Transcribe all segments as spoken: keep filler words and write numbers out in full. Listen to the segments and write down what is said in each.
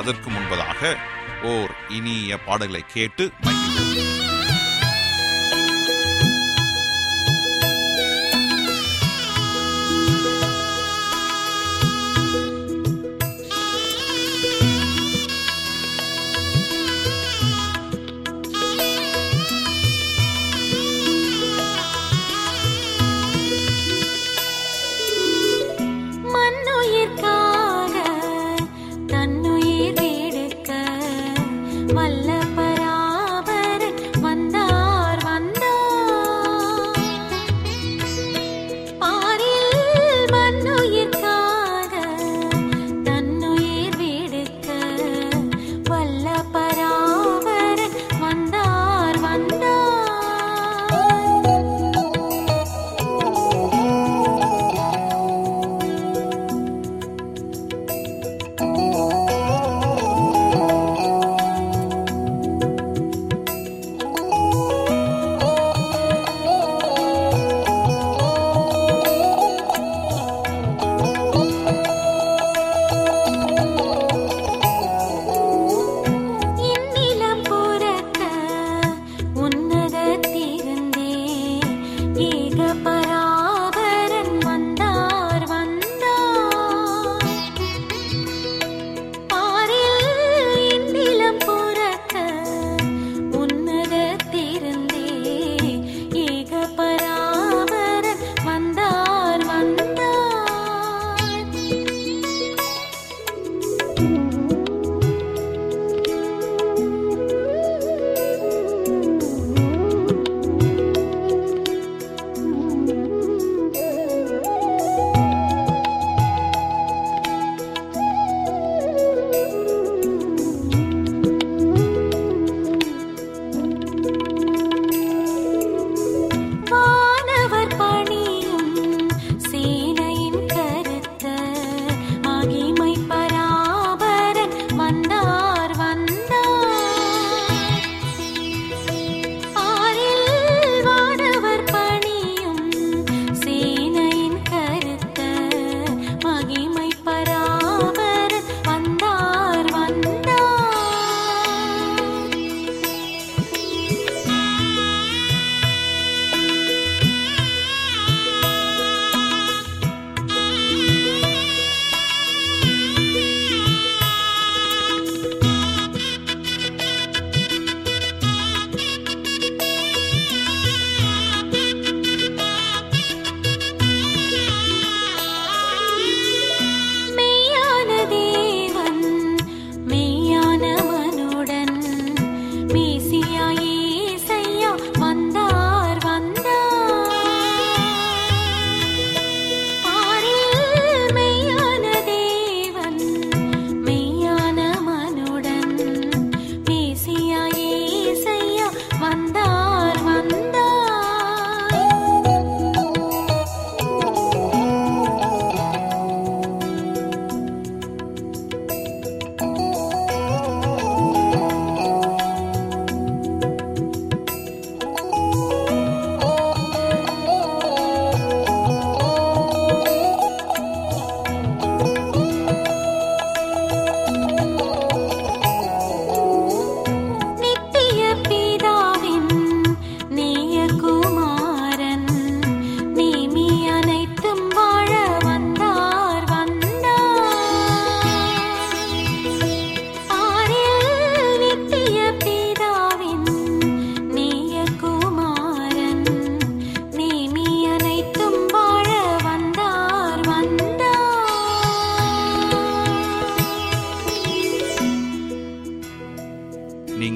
அதற்கு முன்பதாக ஓர் இனிய பாடல்களை கேட்டு மல்ல பராப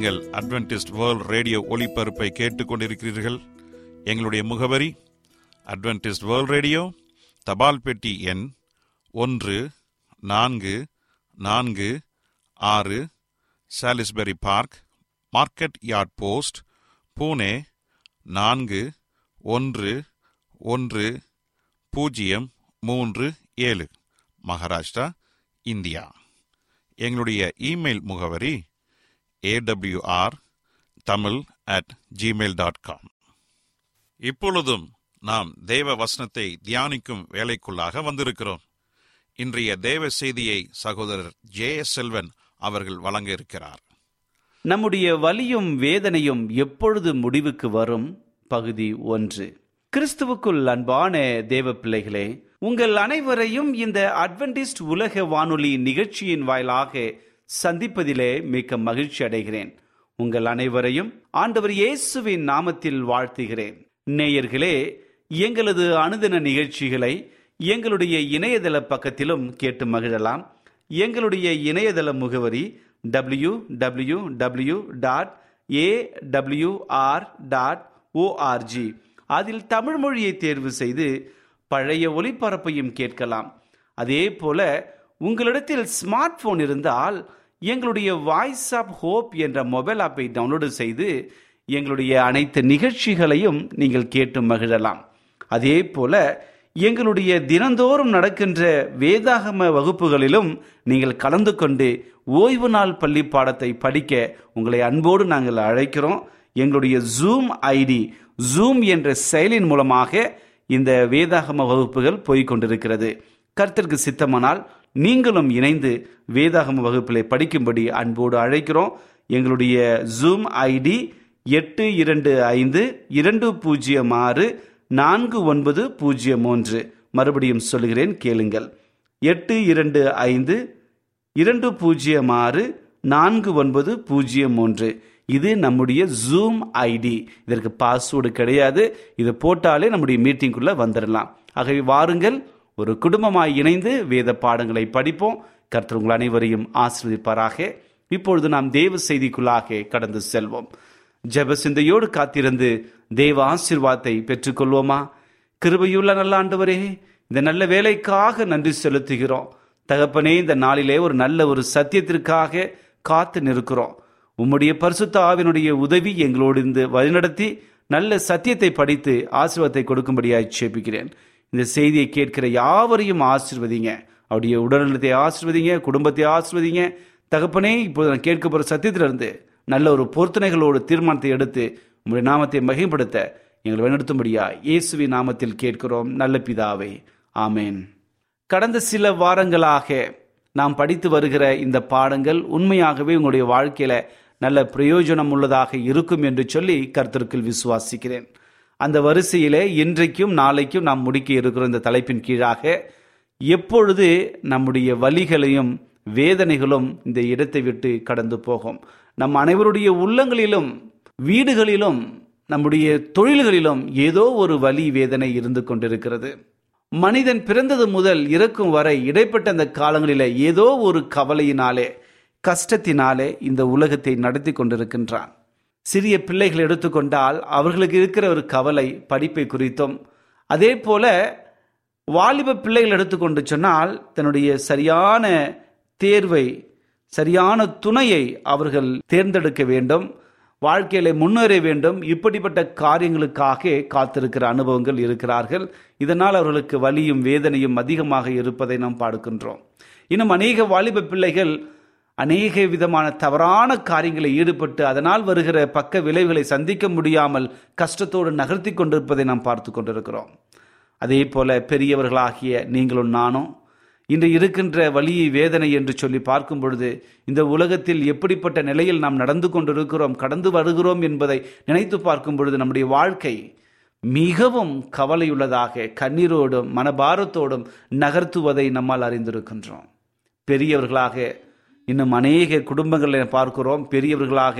நீங்கள் அட்வென்டிஸ்ட் வேர்ல்ட் ரேடியோ ஒளிபரப்பை கேட்டுக்கொண்டிருக்கிறீர்கள். எங்களுடைய முகவரி அட்வென்டிஸ்ட் வேர்ல்ட் ரேடியோ, தபால் பெட்டி எண் ஒன்று நான்கு நான்கு ஆறு, Salisbury park, market yard post, Pune நான்கு ஒன்று ஒன்று பூஜ்ஜியம் மூன்று ஏழு, மகாராஷ்டிரா, இந்தியா. எங்களுடைய இமெயில் முகவரி AWR Tamil at Gmail dot com. இப்பொழுதும் நாம் தேவ வசனத்தை தியானிக்கும் வேலைக்குள்ளாக வந்திருக்கிறோம். இன்றைய தேவ செய்தியை சகோதரர் ஜே எஸ் செல்வன் அவர்கள் வழங்க இருக்கிறார். நம்முடைய வலியும் வேதனையும் எப்பொழுது முடிவுக்கு வரும்? பகுதி ஒன்று. கிறிஸ்துவுக்குள் அன்பான தேவ பிள்ளைகளே, உங்கள் அனைவரையும் இந்த அட்வென்டிஸ்ட் உலக வானொலி நிகழ்ச்சியின் வாயிலாக சந்திப்பதிலே மிக்க மகிழ்ச்சி அடைகிறேன். உங்கள் அனைவரையும் ஆண்டவர் இயேசுவின் நாமத்தில் வாழ்த்துகிறேன். நேயர்களே, எங்களது அனுதின நிகழ்ச்சிகளை எங்களுடைய இணையதள பக்கத்திலும் கேட்டு மகிழலாம். எங்களுடைய இணையதள முகவரி W W W dot A WR dot O R G. அதில் தமிழ் மொழியை தேர்வு செய்து பழைய ஒளிபரப்பையும் கேட்கலாம். அதே போல உங்களிடத்தில் ஸ்மார்ட் போன் இருந்தால் எங்களுடைய வாய்ஸ் ஆஃப் ஹோப் என்ற மொபைல் ஆப்பை டவுன்லோடு செய்து எங்களுடைய அனைத்து நிகழ்ச்சிகளையும் நீங்கள் கேட்டு மகிழலாம். அதே போல எங்களுடைய தினந்தோறும் நடக்கின்ற வேதாகம வகுப்புகளிலும் நீங்கள் கலந்து கொண்டு ஓய்வு நாள் பள்ளி பாடத்தை படிக்க உங்களை அன்போடு நாங்கள் அழைக்கிறோம். எங்களுடைய ஜூம் ஐடி ஜூம் என்ற செயலின் மூலமாக இந்த வேதாகம வகுப்புகள் போய்கொண்டிருக்கிறது. கர்த்தருக்கு சித்தமானால் நீங்களும் இணைந்து வேதாகம வகுப்பிலே படிக்கும்படி அன்போடு அழைக்கிறோம். எங்களுடைய ஜூம் ஐடி எட்டு இரண்டு ஐந்து இரண்டு பூஜ்ஜியம் ஆறு நான்கு ஒன்பது பூஜ்ஜியம் மூன்று. மறுபடியும் சொல்கிறேன், கேளுங்கள், எட்டு இரண்டு ஐந்து இரண்டு பூஜ்ஜியம் ஆறு நான்கு ஒன்பது பூஜ்ஜியம் மூன்று. இது நம்முடைய ஜூம் ஐடி. இதற்கு பாஸ்வேர்டு கிடையாது. இதை போட்டாலே நம்முடைய மீட்டிங்குள்ளே வந்துடலாம். ஆகவே வாருங்கள், ஒரு குடும்பமாய் இணைந்து வேத பாடங்களை படிப்போம். கர்த்தர் உங்கள் அனைவரையும் ஆசீர்வதிப்பாராக. இப்பொழுது நாம் தேவ செய்திக்குள்ளாக கடந்து செல்வோம். ஜெப சிந்தையோடு காத்திருந்து தேவ ஆசீர்வாதத்தை பெற்றுக்கொள்வோமா? கிருபையுள்ள நல்ல ஆண்டவரே, இந்த நல்ல வேலைக்காக நன்றி செலுத்துகிறோம் தகப்பனே. இந்த நாளிலே ஒரு நல்ல ஒரு சத்தியத்திற்காக காத்து நிற்கிறோம். உம்முடைய பரிசுத்த ஆவியினுடைய உதவி எங்களோடு இருந்து வழிநடத்தி நல்ல சத்தியத்தை படித்து ஆசீர்வாதத்தை கொடுக்கும்படியாக ஜெபிக்கிறேன். இந்த செய்தியை கேட்கிற யாவரையும் ஆசீர்வதிங்க. அவருடைய உடல்நலத்தை ஆசீர்வதிங்க, குடும்பத்தை ஆசீர்வதிங்க தகப்பனே. இப்போது நான் கேட்க போகிற சத்தியத்திலிருந்து நல்ல ஒரு பொருத்தனைகளோடு தீர்மானத்தை எடுத்து உங்களுடைய நாமத்தை மகிமைப்படுத்த எங்களை வழிநடத்தும்படியாக இயேசுவின் நாமத்தில் கேட்கிறோம் நல்ல பிதாவே, ஆமேன். கடந்த சில வாரங்களாக நாம் படித்து வருகிற இந்த பாடங்கள் உண்மையாகவே உங்களுடைய வாழ்க்கையில் நல்ல பிரயோஜனம் உள்ளதாக இருக்கும் என்று சொல்லி கர்த்தருக்குள் விசுவாசிக்கிறேன். அந்த வரிசையிலே இன்றைக்கும் நாளைக்கும் நாம் முடிக்க இருக்கிற இந்த தலைப்பின் கீழாக எப்பொழுது நம்முடைய வலிகளையும் வேதனைகளும் இந்த இடத்தை விட்டு கடந்து போகும். நம் அனைவருடைய உள்ளங்களிலும், வீடுகளிலும், நம்முடைய தொழில்களிலும் ஏதோ ஒரு வலி வேதனை இருந்து கொண்டிருக்கிறது. மனிதன் பிறந்தது முதல் இறக்கும் வரை இடைப்பட்ட அந்த காலங்களில் ஏதோ ஒரு கவலையினாலே, கஷ்டத்தினாலே இந்த உலகத்தை நடத்தி கொண்டிருக்கின்றான். சிறிய பிள்ளைகள் எடுத்துக்கொண்டால் அவர்களுக்கு இருக்கிற ஒரு கவலை படிப்பை குறித்தும், அதே போல வாலிப பிள்ளைகள் எடுத்துக்கொண்டு சொன்னால் தன்னுடைய சரியான தேர்வை, சரியான துணையை அவர்கள் தேர்ந்தெடுக்க வேண்டும், வாழ்க்கையில முன்னேற வேண்டும். இப்படிப்பட்ட காரியங்களுக்காக காத்திருக்கிற அனுபவங்கள் இருக்கிறார்கள். இதனால் அவர்களுக்கு வலியும் வேதனையும் அதிகமாக இருப்பதை நாம் பார்க்கின்றோம். இன்னும் அநேக வாலிப பிள்ளைகள் அநேக விதமான தவறான காரியங்களை ஈடுபட்டு அதனால் வருகிற பக்க விளைவுகளை சந்திக்க முடியாமல் கஷ்டத்தோடு நகர்த்தி கொண்டிருப்பதை நாம் பார்த்து கொண்டிருக்கிறோம். அதே போல பெரியவர்களாகிய நீங்களும் நானும் இன்று இருக்கின்ற வலியை வேதனை என்று சொல்லி பார்க்கும் பொழுது இந்த உலகத்தில் எப்படிப்பட்ட நிலையில் நாம் நடந்து கொண்டிருக்கிறோம், கடந்து வருகிறோம் என்பதை நினைத்து பார்க்கும் பொழுது நம்முடைய வாழ்க்கை மிகவும் கவலையுள்ளதாக, கண்ணீரோடும் மனபாரத்தோடும் நகர்த்துவதை நம்மால் அறிந்திருக்கின்றோம். பெரியவர்களாக இன்னும் அநேக குடும்பங்களை பார்க்கிறோம். பெரியவர்களாக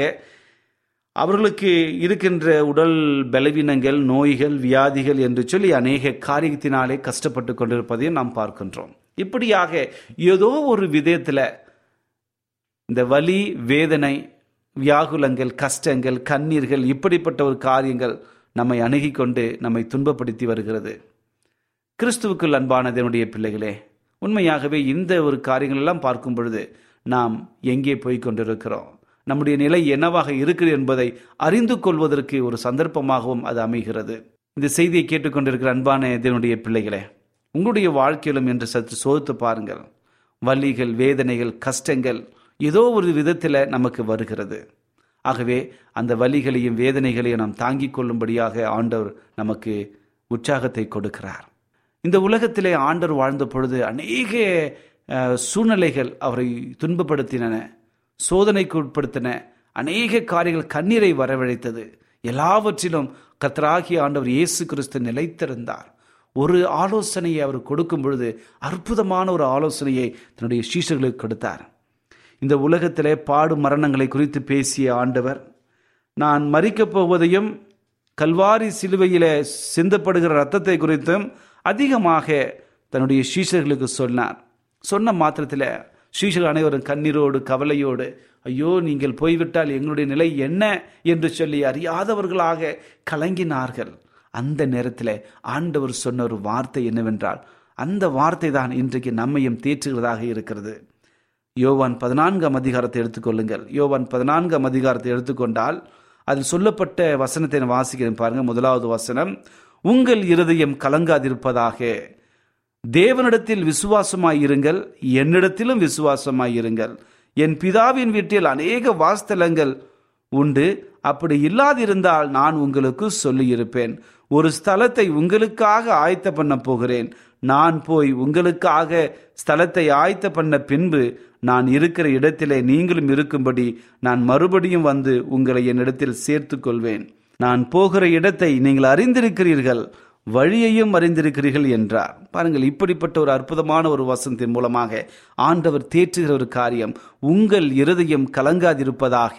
அவர்களுக்கு இருக்கின்ற உடல் பலவீனங்கள், நோய்கள், வியாதிகள் என்று சொல்லி அநேக காரியத்தினாலே கஷ்டப்பட்டு கொண்டிருப்பதையும் நாம் பார்க்கின்றோம். இப்படியாக ஏதோ ஒரு விதத்தில் இந்த வலி வேதனை வியாகுலங்கள், கஷ்டங்கள், கண்ணீர்கள், இப்படிப்பட்ட ஒரு காரியங்கள் நம்மை அணுகி கொண்டு நம்மை துன்பப்படுத்தி வருகிறது. கிறிஸ்துவுக்குள் அன்பானது என்னுடைய பிள்ளைகளே, உண்மையாகவே இந்த ஒரு காரியங்கள் எல்லாம் பார்க்கும் பொழுது நாம் எங்கே போய் கொண்டிருக்கிறோம், நம்முடைய நிலை என்னவாக இருக்கிறது என்பதை அறிந்து கொள்வதற்கு ஒரு சந்தர்ப்பமாகவும் அது அமைகிறது. இந்த செய்தியை கேட்டுக்கொண்டிருக்கிற அன்பான என்னுடைய பிள்ளைகளே, உங்களுடைய வாழ்க்கையிலும் என்று சற்று சோதித்து பாருங்கள். வலிகள், வேதனைகள், கஷ்டங்கள் ஏதோ ஒரு விதத்தில் நமக்கு வருகிறது. ஆகவே அந்த வலிகளையும் வேதனைகளையும் நாம் தாங்கிக் கொள்ளும்படியாக ஆண்டவர் நமக்கு உற்சாகத்தை கொடுக்கிறார். இந்த உலகத்திலே ஆண்டவர் வாழ்ந்த பொழுது அநேக சூழ்நிலைகள் அவரை துன்பப்படுத்தின, சோதனைக்கு உட்படுத்தின, அநேக காரியங்கள் கண்ணீரை வரவழைத்தது. எல்லாவற்றிலும் கர்த்தராகிய ஆண்டவர் இயேசு கிறிஸ்து நிலைத்திருந்தார். ஒரு ஆலோசனையை அவர் கொடுக்கும் பொழுது அற்புதமான ஒரு ஆலோசனையை தன்னுடைய சீஷர்களுக்கு கொடுத்தார். இந்த உலகத்திலே பாடு மரணங்களை குறித்து பேசிய ஆண்டவர், நான் மரிக்கப் போவதையும் கல்வாரி சிலுவையிலே சிந்தப்படுகிற இரத்தத்தை குறித்தும் அதிகமாக தன்னுடைய சீஷர்களுக்கு சொன்னார். சொன்ன மாத்திரத்தில் சீஷர்கள் அனைவரும் கண்ணீரோடு கவலையோடு, ஐயோ நீங்கள் போய்விட்டால் எங்களுடைய நிலை என்ன என்று சொல்லி அறியாதவர்களாக கலங்கினார்கள். அந்த நேரத்தில் ஆண்டவர் சொன்ன ஒரு வார்த்தை என்னவென்றால், அந்த வார்த்தை தான் இன்றைக்கு நம்மையும் தேற்றுகிறதாக இருக்கிறது. யோவான் பதினான்காம் அதிகாரத்தை எடுத்துக்கொள்ளுங்கள். யோவான் பதினான்காம் அதிகாரத்தை எடுத்துக்கொண்டால் அதில் சொல்லப்பட்ட வசனத்தை நான் வாசிக்கிறேன் பாருங்கள். முதலாவது வசனம், உங்கள் இருதயம் கலங்காதிருப்பதாக, தேவனிடத்தில் விசுவாசமாயிருங்கள், என்னிடத்திலும் விசுவாசமாயிருங்கள். என் பிதாவின் வீட்டில் அநேக வாஸ்தலங்கள் உண்டு, அப்படி இல்லாதிருந்தால் நான் உங்களுக்கு சொல்லியிருப்பேன். ஒரு ஸ்தலத்தை உங்களுக்காக ஆயத்த பண்ண போகிறேன். நான் போய் உங்களுக்காக ஸ்தலத்தை ஆயத்த பண்ண பின்பு நான் இருக்கிற இடத்திலே நீங்களும் இருக்கும்படி நான் மறுபடியும் வந்து உங்களை என்னிடத்தில் சேர்த்து கொள்வேன். நான் போகிற இடத்தை நீங்கள் அறிந்திருக்கிறீர்கள், வழியையும் அறிந்திருக்கிறீர்கள் என்றார். பாருங்கள், இப்படிப்பட்ட ஒரு அற்புதமான ஒரு வசனத்தின் மூலமாக ஆண்டவர் தேற்றுகிற ஒரு காரியம், உங்கள் இருதயம் கலங்காதிருப்பதாக,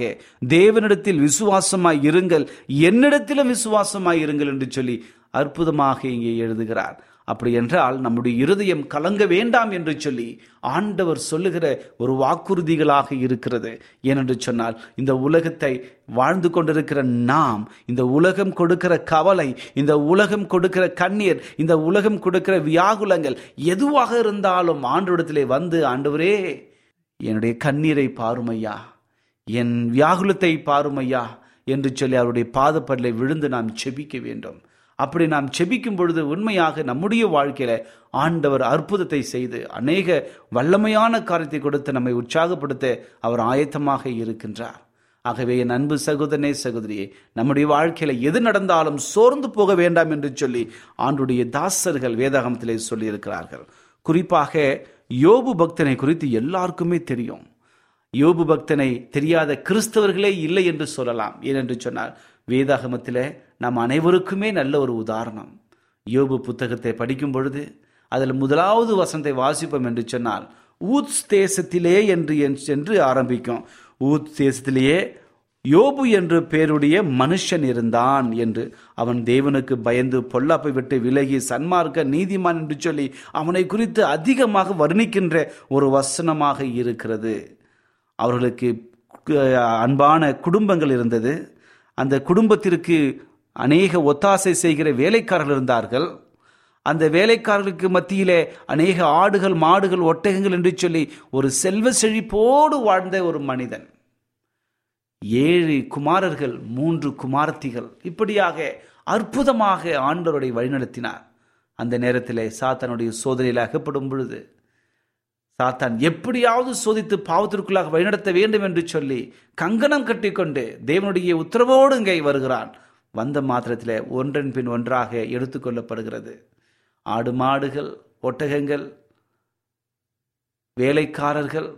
தேவனிடத்தில் விசுவாசமாய் இருங்கள், என்னிடத்திலும் விசுவாசமாய் இருங்கள் என்று சொல்லி அற்புதமாக இங்கே எழுதுகிறார். அப்படி என்றால் நம்முடைய இருதயம் கலங்க வேண்டாம் என்று சொல்லி ஆண்டவர் சொல்லுகிற ஒரு வாக்குறுதிகளாக இருக்கிறது. ஏனென்று சொன்னால், இந்த உலகத்தை வாழ்ந்து கொண்டிருக்கிற நாம், இந்த உலகம் கொடுக்கிற கவலை, இந்த உலகம் கொடுக்கிற கண்ணீர், இந்த உலகம் கொடுக்கிற வியாகுலங்கள் எதுவாக இருந்தாலும் ஆண்டவரிடத்திலே வந்து, ஆண்டவரே என்னுடைய கண்ணீரை பாருமையா, என் வியாகுலத்தை பாருமையா என்று சொல்லி அவருடைய பாதப்படலை விழுந்து நாம் செபிக்க வேண்டும். அப்படி நாம் செபிக்கும் பொழுது உண்மையாக நம்முடைய வாழ்க்கையில ஆண்டவர் அற்புதத்தை செய்து அநேக வல்லமையான காரியத்தை கொடுத்து நம்மை உற்சாகப்படுத்த அவர் ஆயத்தமாக இருக்கின்றார். ஆகவே என் அன்பு சகோதரனே, சகோதரியே, நம்முடைய வாழ்க்கையில எது நடந்தாலும் சோர்ந்து போக வேண்டாம் என்று சொல்லி ஆண்டுடைய தாசர்கள் வேதாகமத்திலே சொல்லியிருக்கிறார்கள். குறிப்பாக யோபு பக்தனை குறித்து எல்லாருக்குமே தெரியும். யோபு பக்தனை தெரியாத கிறிஸ்தவர்களே இல்லை என்று சொல்லலாம். ஏனென்று சொன்னால், வேதாகமத்தில் நாம் அனைவருக்குமே நல்ல ஒரு உதாரணம். யோபு புத்தகத்தை படிக்கும் பொழுது அதில் முதலாவது வசனத்தை வாசிப்போம் என்று சொன்னால், ஊத் தேசத்திலே என்று என்று ஆரம்பிக்கும். ஊத் தேசத்திலேயே யோபு என்று பேருடைய மனுஷன் இருந்தான் என்று, அவன் தேவனுக்கு பயந்து பொல்லாப்பை விட்டு விலகி சன்மார்க்க நீதிமான் என்று சொல்லி அவனை குறித்து அதிகமாக வர்ணிக்கின்ற ஒரு வசனமாக இருக்கிறது. அவர்களுக்கு அன்பான குடும்பங்கள் இருந்தது. அந்த குடும்பத்திற்கு அநேக ஒத்தாசை செய்கிற வேலைக்காரர்கள் இருந்தார்கள். அந்த வேலைக்காரர்களுக்கு மத்தியிலே அநேக ஆடுகள், மாடுகள், ஒட்டகங்கள் என்று சொல்லி ஒரு செல்வ செழிப்போடு வாழ்ந்த ஒரு மனிதன். ஏழு குமாரர்கள், மூன்று குமாரத்திகள், இப்படியாக அற்புதமாக ஆண்டவரை வழிநடத்தினார். அந்த நேரத்தில் சாத்தானுடைய சோதனையில் அகப்படும் பொழுது சாத்தான் எப்படியாவது சோதித்து பாவத்திற்குள்ளாக வழிநடத்த வேண்டும் என்று சொல்லி கங்கணம் கட்டிக்கொண்டு தேவனுடைய உத்தரவோடு இங்கே வருகிறான். வந்த மாத்திரத்தில் ஒன்றன் பின் ஒன்றாக எடுத்துக்கொள்ளப்படுகிறது. ஆடு, மாடுகள், ஒட்டகங்கள், வேலைக்காரர்கள்,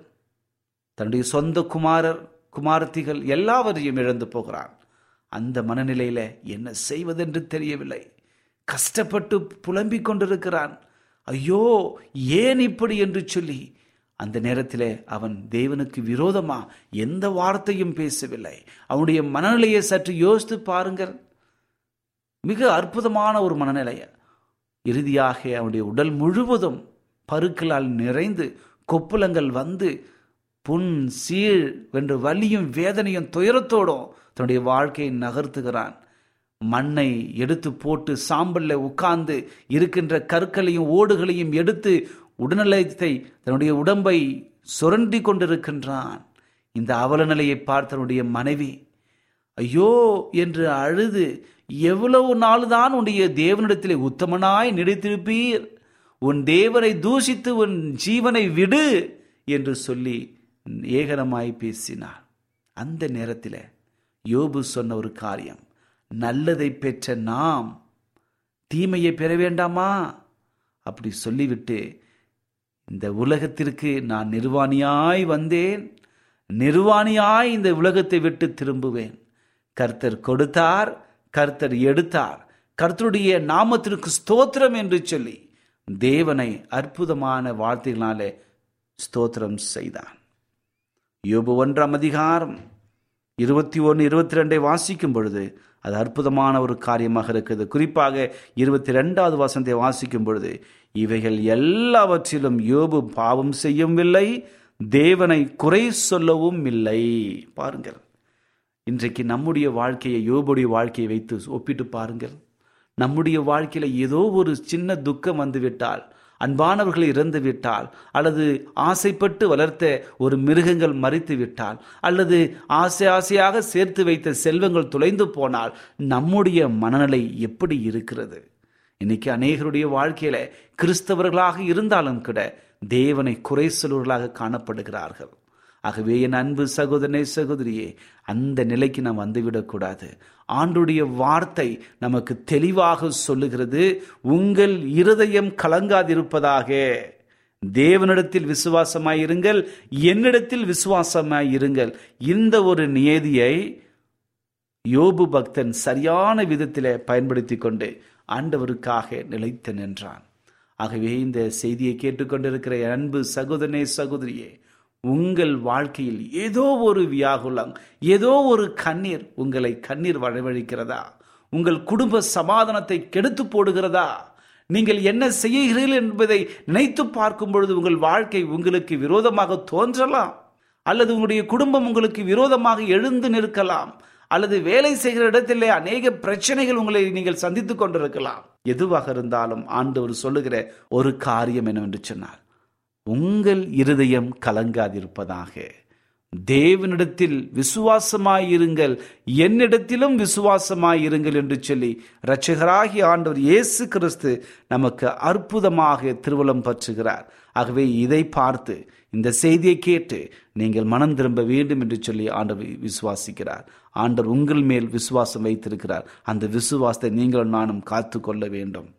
தன்னுடைய சொந்த குமாரர், குமாரத்திகள் எல்லாவரையும் இழந்து போகிறான். அந்த மனநிலையில் என்ன செய்வதென்று தெரியவில்லை. கஷ்டப்பட்டு புலம்பிக் கொண்டிருக்கிறான். ஐயோ ஏன் இப்படி என்று சொல்லி அந்த நேரத்தில் அவன் தேவனுக்கு விரோதமா எந்த வார்த்தையும் பேசவில்லை. அவனுடைய மனநிலையை சற்று யோசித்து பாருங்கள். மிக அற்புதமான ஒரு மனநிலைய. இறுதியாக அவனுடைய உடல் முழுவதும் பருக்களால் நிறைந்து கொப்புளங்கள் வந்து புண் சீழ் என்று வலியும் வேதனையும் துயரத்தோடும் தன்னுடைய வாழ்க்கையை நகர்த்துகிறான். மண்ணை எடுத்து போட்டு சாம்பலில் உட்கார்ந்து இருக்கின்ற கற்களையும் ஓடுகளையும் எடுத்து உடல்நலத்தை தன்னுடைய உடம்பை சுரண்டி கொண்டிருக்கின்றான். இந்த அவல நிலையை பார்த்தனுடைய மனைவி ஐயோ என்று அழுது, எவ்வளவு நாள்தான் உன்னுடைய தேவனிடத்திலே உத்தமனாய் நிலைத்திருப்பீர், உன் தேவனை தூஷித்து உன் ஜீவனை விடு என்று சொல்லி ஏகனமாய் பேசினார். அந்த நேரத்தில் யோபு சொன்ன ஒரு காரியம், நல்லதை பெற்ற நாம் தீமையை பெற வேண்டாமா? அப்படி சொல்லிவிட்டு, இந்த உலகத்திற்கு நான் நிர்வாணியாய் வந்தேன், நிர்வாணியாய் இந்த உலகத்தை விட்டு திரும்புவேன். கர்த்தர் கொடுத்தார், கர்த்தர் எடுத்தார், கர்த்தருடைய நாமத்திற்கு ஸ்தோத்திரம் என்று சொல்லி தேவனை அற்புதமான வார்த்தைகளாலே ஸ்தோத்திரம் செய்தான். யோபு ஒன்றாம் அதிகாரம் இருபத்தி ஒன்று இருபத்தி ரெண்டை வாசிக்கும் பொழுது அது அற்புதமான ஒரு காரியமாக இருக்குது. குறிப்பாக இருபத்தி ரெண்டாவது வசனத்தை வாசிக்கும் பொழுது, இவைகள் எல்லாவற்றிலும் யோபு பாவம் செய்யவும் இல்லை, தேவனை குறை சொல்லவும் இல்லை. பாருங்கள், இன்றைக்கு நம்முடைய வாழ்க்கையை யோபுடைய வாழ்க்கையை வைத்து ஒப்பிட்டு பாருங்கள். நம்முடைய வாழ்க்கையில் ஏதோ ஒரு சின்ன துக்கம் வந்துவிட்டால், அன்பானவர்கள் இறந்து விட்டால், அல்லது ஆசைப்பட்டு வளர்த்த ஒரு மிருகங்கள் மறித்து விட்டால், அல்லது ஆசை ஆசையாக சேர்த்து வைத்த செல்வங்கள் தொலைந்து போனால் நம்முடைய மனநிலை எப்படி இருக்கிறது? இன்னைக்கு அநேகருடைய வாழ்க்கையில கிறிஸ்தவர்களாக இருந்தாலும் கூட தேவனை குறை சொல்வர்களாக காணப்படுகிறார்கள். ஆகவே என் அன்பு சகோதரனே சகோதரியே, அந்த நிலைக்கு நாம் வந்துவிடக்கூடாது. ஆண்டுடைய வார்த்தை நமக்கு தெளிவாக சொல்லுகிறது, உங்கள் இருதயம் கலங்காதிருப்பதாக, தேவனிடத்தில் விசுவாசமாயிருங்கள், என்னிடத்தில் விசுவாசமாயிருங்கள். இந்த ஒரு நியதியை யோபு பக்தன் சரியான விதத்தில் பயன்படுத்தி கொண்டு ஆண்டவருக்காக நிலைத்து நின்றான். ஆகவே இந்த செய்தியை கேட்டுக்கொண்டிருக்கிற அன்பு சகோதரனே சகோதரியே, உங்கள் வாழ்க்கையில் ஏதோ ஒரு வியாகுலம், ஏதோ ஒரு கண்ணீர் உங்களை கண்ணீர் வரவழைக்கிறதா? உங்கள் குடும்ப சமாதானத்தை கெடுத்து போடுகிறதா? நீங்கள் என்ன செய்கிறீர்கள் என்பதை நினைத்து பார்க்கும் பொழுது உங்கள் வாழ்க்கை உங்களுக்கு விரோதமாக தோன்றலாம், அல்லது உங்களுடைய குடும்பம் உங்களுக்கு விரோதமாக எழுந்து நிற்கலாம், அல்லது வேலை செய்கிற இடத்திலே அநேக பிரச்சனைகள் உங்களை நீங்கள் சந்தித்து கொண்டிருக்கலாம். எதுவாக இருந்தாலும் ஆண்டவர் சொல்லுகிற ஒரு காரியம் என்னவென்று சொன்னார், உங்கள் இருதயம் கலங்காதிருப்பதாக, தேவனிடத்தில் விசுவாசமாயிருங்கள், என்னிடத்திலும் விசுவாசமாயிருங்கள் என்று சொல்லி இரட்சகராகிய ஆண்டவர் இயேசு கிறிஸ்து நமக்கு அற்புதமாக திருவலம் பற்றுகிறார். ஆகவே இதை பார்த்து, இந்த செய்தியை கேட்டு நீங்கள் மனம் திரும்ப வேண்டும் என்று சொல்லி ஆண்டவர் விசுவாசிக்கிறார். ஆண்டவர் உங்கள் மேல் விசுவாசம் வைத்திருக்கிறார். அந்த விசுவாசத்தை நீங்களும் நானும் காத்து கொள்ள வேண்டும்.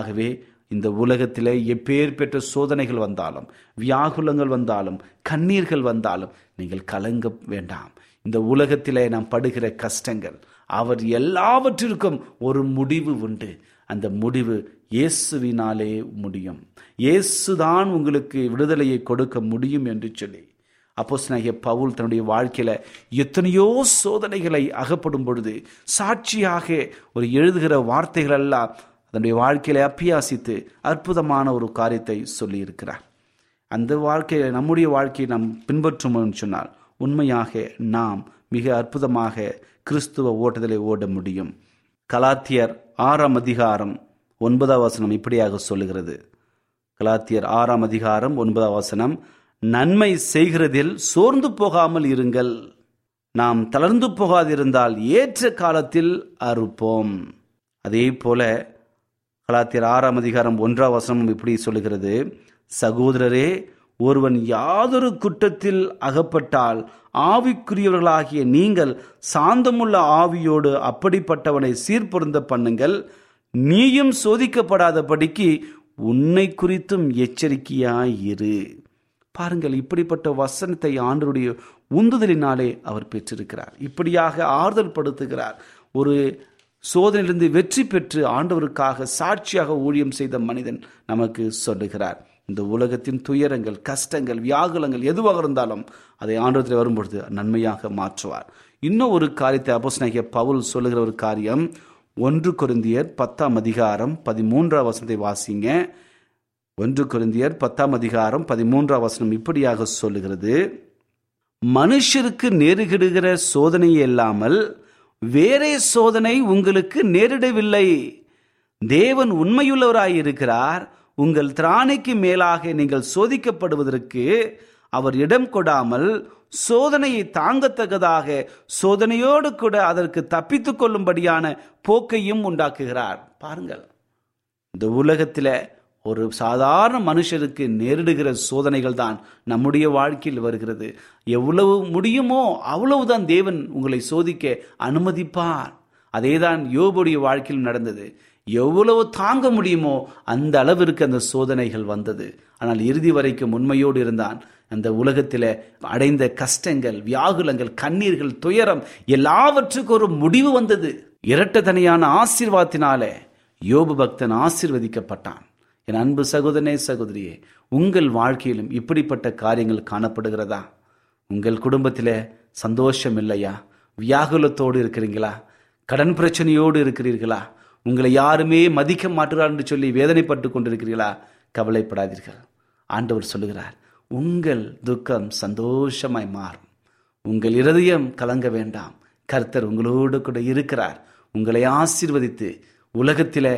ஆகவே இந்த உலகத்திலே எப்பேர் பெற்ற சோதனைகள் வந்தாலும், வியாகுலங்கள் வந்தாலும், கண்ணீர்கள் வந்தாலும் நீங்கள் கலங்க வேண்டாம். இந்த உலகத்திலே நாம் படுகிற கஷ்டங்கள், அவர் எல்லாவற்றிற்கும் ஒரு முடிவு உண்டு. அந்த முடிவு இயேசுவினாலே முடியும். இயேசுதான் உங்களுக்கு விடுதலையை கொடுக்க முடியும் என்று சொல்லி அப்போஸ்தலனாகிய பவுல் தன்னுடைய வாழ்க்கையில எத்தனையோ சோதனைகளை அகப்படும் பொழுது சாட்சியாக ஒரு எழுதுகிற வார்த்தைகள் எல்லாம் தன்னுடைய வாழ்க்கையில அபியாசித்து அற்புதமான ஒரு காரியத்தை சொல்லியிருக்கிறார். அந்த வாழ்க்கையை நம்முடைய வாழ்க்கையை நாம் பின்பற்றும்னு சொன்னால் உண்மையாக நாம் மிக அற்புதமாக கிறிஸ்துவ ஓட்டத்திலே ஓட முடியும். கலாத்தியர் ஆறாம் அதிகாரம் ஒன்பதாம் வசனம் இப்படியாக சொல்லுகிறது. கலாத்தியர் ஆறாம் அதிகாரம் ஒன்பதாம் வசனம், நன்மை செய்கிறதில் சோர்ந்து போகாமல் இருங்கள், நாம் தளர்ந்து போகாதிருந்தால் ஏற்ற காலத்தில் அறுப்போம். அதே போல கலாத்தியர் ஆறாம் அதிகாரம் ஒன்றாம் வசனம் இப்படி சொல்லுகிறது, சகோதரரே, ஒருவன் யாதொரு குற்றத்தில் அகப்பட்டால் ஆவிக்குரியவர்களாகிய நீங்கள் சாந்தமுள்ள ஆவியோடு அப்படிப்பட்டவனை சீர்பொருந்த பண்ணுங்கள், நீயும் சோதிக்கப்படாதபடிக்கு உன்னை குறித்தும் எச்சரிக்கையாயிரு. பாருங்கள், இப்படிப்பட்ட வசனத்தை ஆண்டவருடைய உந்துதலினாலே அவர் பெற்றிருக்கிறார். இப்படியாக ஆறுதல் படுத்துகிறார். ஒரு சோதனையிலிருந்து வெற்றி பெற்று ஆண்டவருக்காக சாட்சியாக ஊழியம் செய்த மனிதன் நமக்கு சொல்லுகிறார். இந்த உலகத்தின் துயரங்கள், கஷ்டங்கள், வியாகுலங்கள் எதுவாக இருந்தாலும் அதை ஆண்டவரத்தில் வரும்பொழுது நன்மையாக மாற்றுவார். இன்னும் ஒரு காரியத்தை அப்போஸ்தலனாகிய பவுல் சொல்லுகிற ஒரு காரியம், ஒன்று கொரிந்தியர் பத்தாம் அதிகாரம் பதிமூன்றாம் வசனத்தை வாசிங்க. ஒன்று கொரிந்தியர் பத்தாம் அதிகாரம் பதிமூன்றாம் வசனம் இப்படியாக சொல்லுகிறது, மனுஷருக்கு நேருகிடுகிற சோதனை இல்லாமல் வேறே சோதனை உங்களுக்கு நேரிடவில்லை. தேவன் உண்மையுள்ளவராயிருக்கிறார். உங்கள் திராணிக்கு மேலாக நீங்கள் சோதிக்கப்படுவதற்கு அவர் இடம் கொடாமல் சோதனையை தாங்கத்தக்கதாக சோதனையோடு கூட அதற்கு தப்பித்து கொள்ளும்படியான போக்கையும் உண்டாக்குகிறார். பாருங்கள், இந்த உலகத்தில் ஒரு சாதாரண மனுஷருக்கு நேரிடுகிற சோதனைகள் தான் நம்முடைய வாழ்க்கையில் வருகிறது. எவ்வளவு முடியுமோ அவ்வளவுதான் தேவன் உங்களை சோதிக்க அனுமதிப்பார். அதே தான் யோபுடைய வாழ்க்கையில் நடந்தது. எவ்வளவு தாங்க முடியுமோ அந்த அளவிற்கு அந்த சோதனைகள் வந்தது. ஆனால் இறுதி வரைக்கும் உண்மையோடு இருந்தான். அந்த உலகத்தில் அடைந்த கஷ்டங்கள், வியாகுலங்கள், கண்ணீர்கள், துயரம் எல்லாவற்றுக்கும் ஒரு முடிவு வந்தது. இரட்டதனையான ஆசீர்வாதத்தினாலே யோபு பக்தன் ஆசீர்வதிக்கப்பட்டான். என் அன்பு சகோதரனே, சகோதரியே, உங்கள் வாழ்க்கையிலும் இப்படிப்பட்ட காரியங்கள் காணப்படுகிறதா? உங்கள் குடும்பத்தில் சந்தோஷம் இல்லையா? வியாகுலத்தோடு இருக்கிறீங்களா? கடன் பிரச்சனையோடு இருக்கிறீர்களா? உங்களை யாருமே மதிக்க மாட்டுகிறார் என்று சொல்லி வேதனைப்பட்டு கொண்டிருக்கிறீர்களா? கவலைப்படாதீர்கள். ஆண்டவர் சொல்லுகிறார், உங்கள் துக்கம் சந்தோஷமாய் மாறும். உங்கள் இருதயம் கலங்க வேண்டாம். கர்த்தர் உங்களோடு கூட இருக்கிறார். உங்களை ஆசீர்வதித்து உலகத்தில்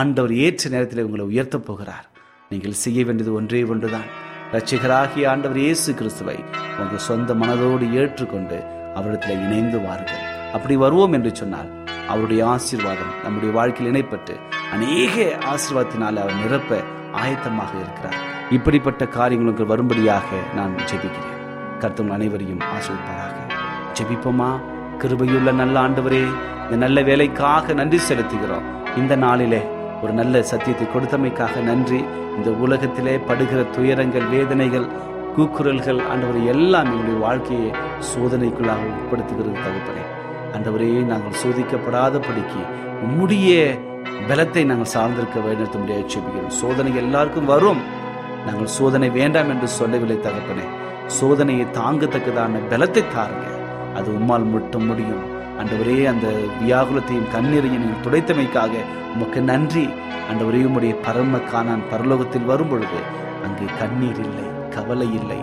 ஆண்டவர் ஏற்ற நேரத்தில் உங்களை உயர்த்தப் போகிறார். நீங்கள் செய்ய வேண்டியது ஒன்றே ஒன்றுதான். இரட்சகராகிய ஆண்டவர் இயேசு கிறிஸ்துவை உங்கள் சொந்த மனதோடு ஏற்றுக்கொண்டு அவரிடத்தில் இணைந்து வாருங்கள். அப்படி வருவோம் என்று சொன்னால் அவருடைய ஆசீர்வாதம் நம்முடைய வாழ்க்கையில் இணைப்பட்டு அநேக ஆசீர்வாதத்தினால் அவர் நிரப்ப ஆயத்தமாக இருக்கிறார். இப்படிப்பட்ட காரியங்களுக்கு வரும்படியாக நான் ஜெபிக்கிறேன். கர்த்தர் அனைவரையும் ஆசீர்வதிப்பாராக. ஜெபிப்போமா? கிருபையுள்ள நல்ல ஆண்டவரே, இந்த நல்ல வேலைக்காக நன்றி செலுத்துகிறோம். இந்த நாளிலே ஒரு நல்ல சத்தியத்தை கொடுத்தமைக்காக நன்றி. இந்த உலகத்திலே படுகிற துயரங்கள், வேதனைகள், கூக்குரல்கள் ஆண்டவரை எல்லாம் எங்களுடைய வாழ்க்கையை சோதனைக்குள்ளாக உட்படுத்துகிறது தகப்பனே. ஆண்டவரே, நாங்கள் சோதிக்கப்படாத படிக்கு உம்முடைய பலத்தை நாங்கள் சார்ந்திருக்க வேண்டும். ஜெபிக்கிறோம். சோதனை எல்லாருக்கும் வரும். நாங்கள் சோதனை வேண்டாம் என்று சொல்லவில்லை தகப்பனே. சோதனையை தாங்கத்தக்கதான பலத்தை தாருங்க. அது உம்மால் மட்டும் முடியும். ஆண்டவரே, அந்த வியாகுலத்தையும் கண்ணீரையும் நீங்கள் துடைத்தமைக்காக உமக்கு நன்றி. ஆண்டவரே, உம்முடைய பரம காணான் பரலோகத்தில் வரும் பொழுது அங்கு கண்ணீர் இல்லை, கவலை இல்லை,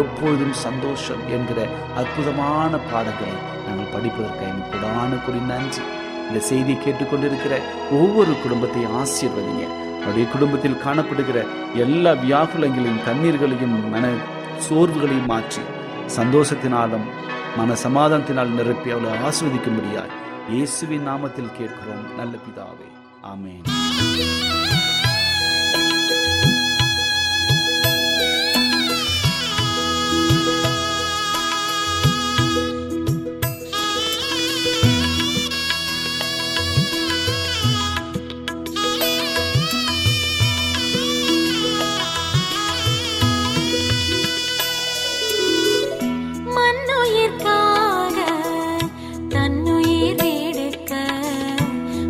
எப்பொழுதும் சந்தோஷம் என்கிற அற்புதமான பாடங்களை நாங்கள் படிப்பதற்கு கூடான கூறி நன்றி. இந்த செய்தி கேட்டுக்கொண்டிருக்கிற ஒவ்வொரு குடும்பத்தையும் ஆசீர்வதிங்க. அவருடைய குடும்பத்தில் காணப்படுகிற எல்லா வியாகுலங்களையும் கண்ணீர்களையும் மன சோர்வுகளையும் மாற்றி சந்தோஷத்தினாலும் மன சமாதானத்தினால் நிரப்பி அவளை ஆஸ்வதிக்க முடியாது. இயேசுவின் நாமத்தில் கேட்கிறோம் நல்ல பிதாவே, ஆமென்.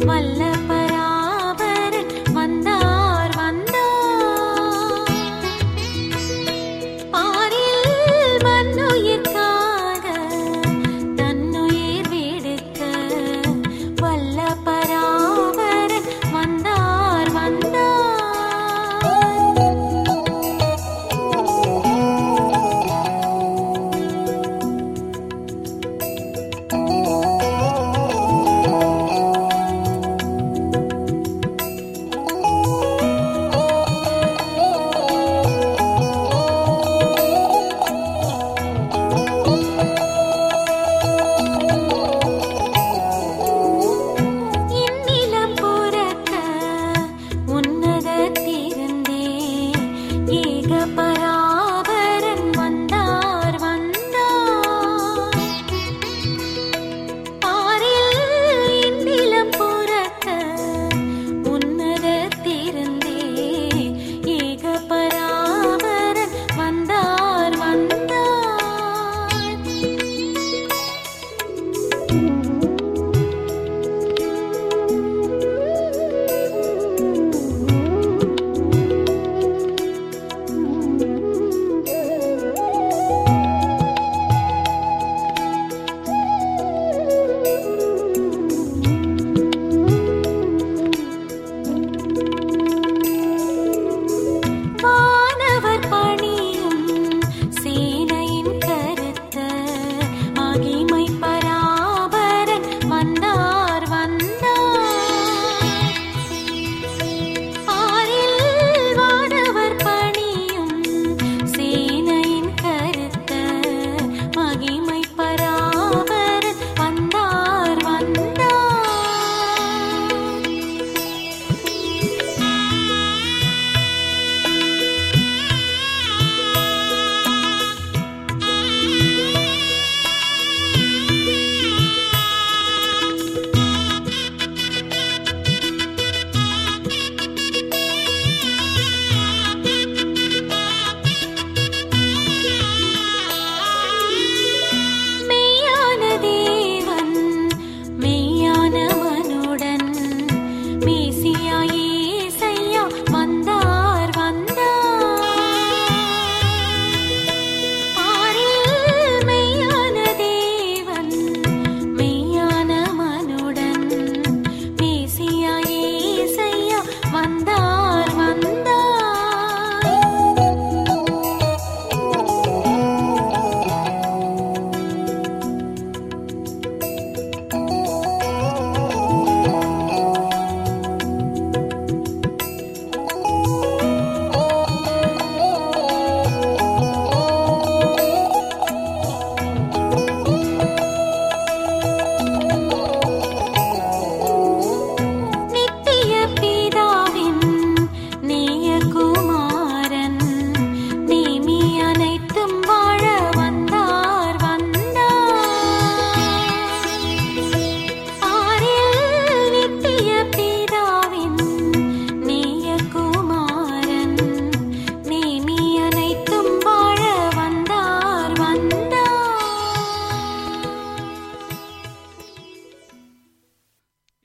வல்ல பராபரன் வந்தார் வந்தார்.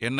என்ன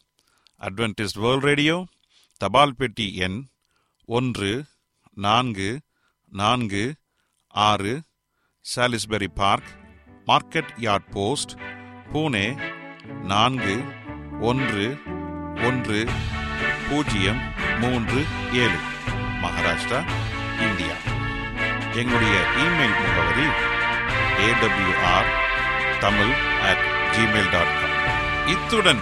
அட்வென்டிஸ்ட் வேர்ல்ட் ரேடியோ, தபால் பெட்டி எண் ஒன்று நான்கு நான்கு ஆறு, Salisbury park, market yard post, Pune நான்கு ஒன்று ஒன்று பூஜ்ஜியம் மூன்று ஏழு, மகாராஷ்டிரா, இந்தியா. எங்களுடைய இமெயில் முகவரி A W R Tamil at Gmail dot com. இத்துடன்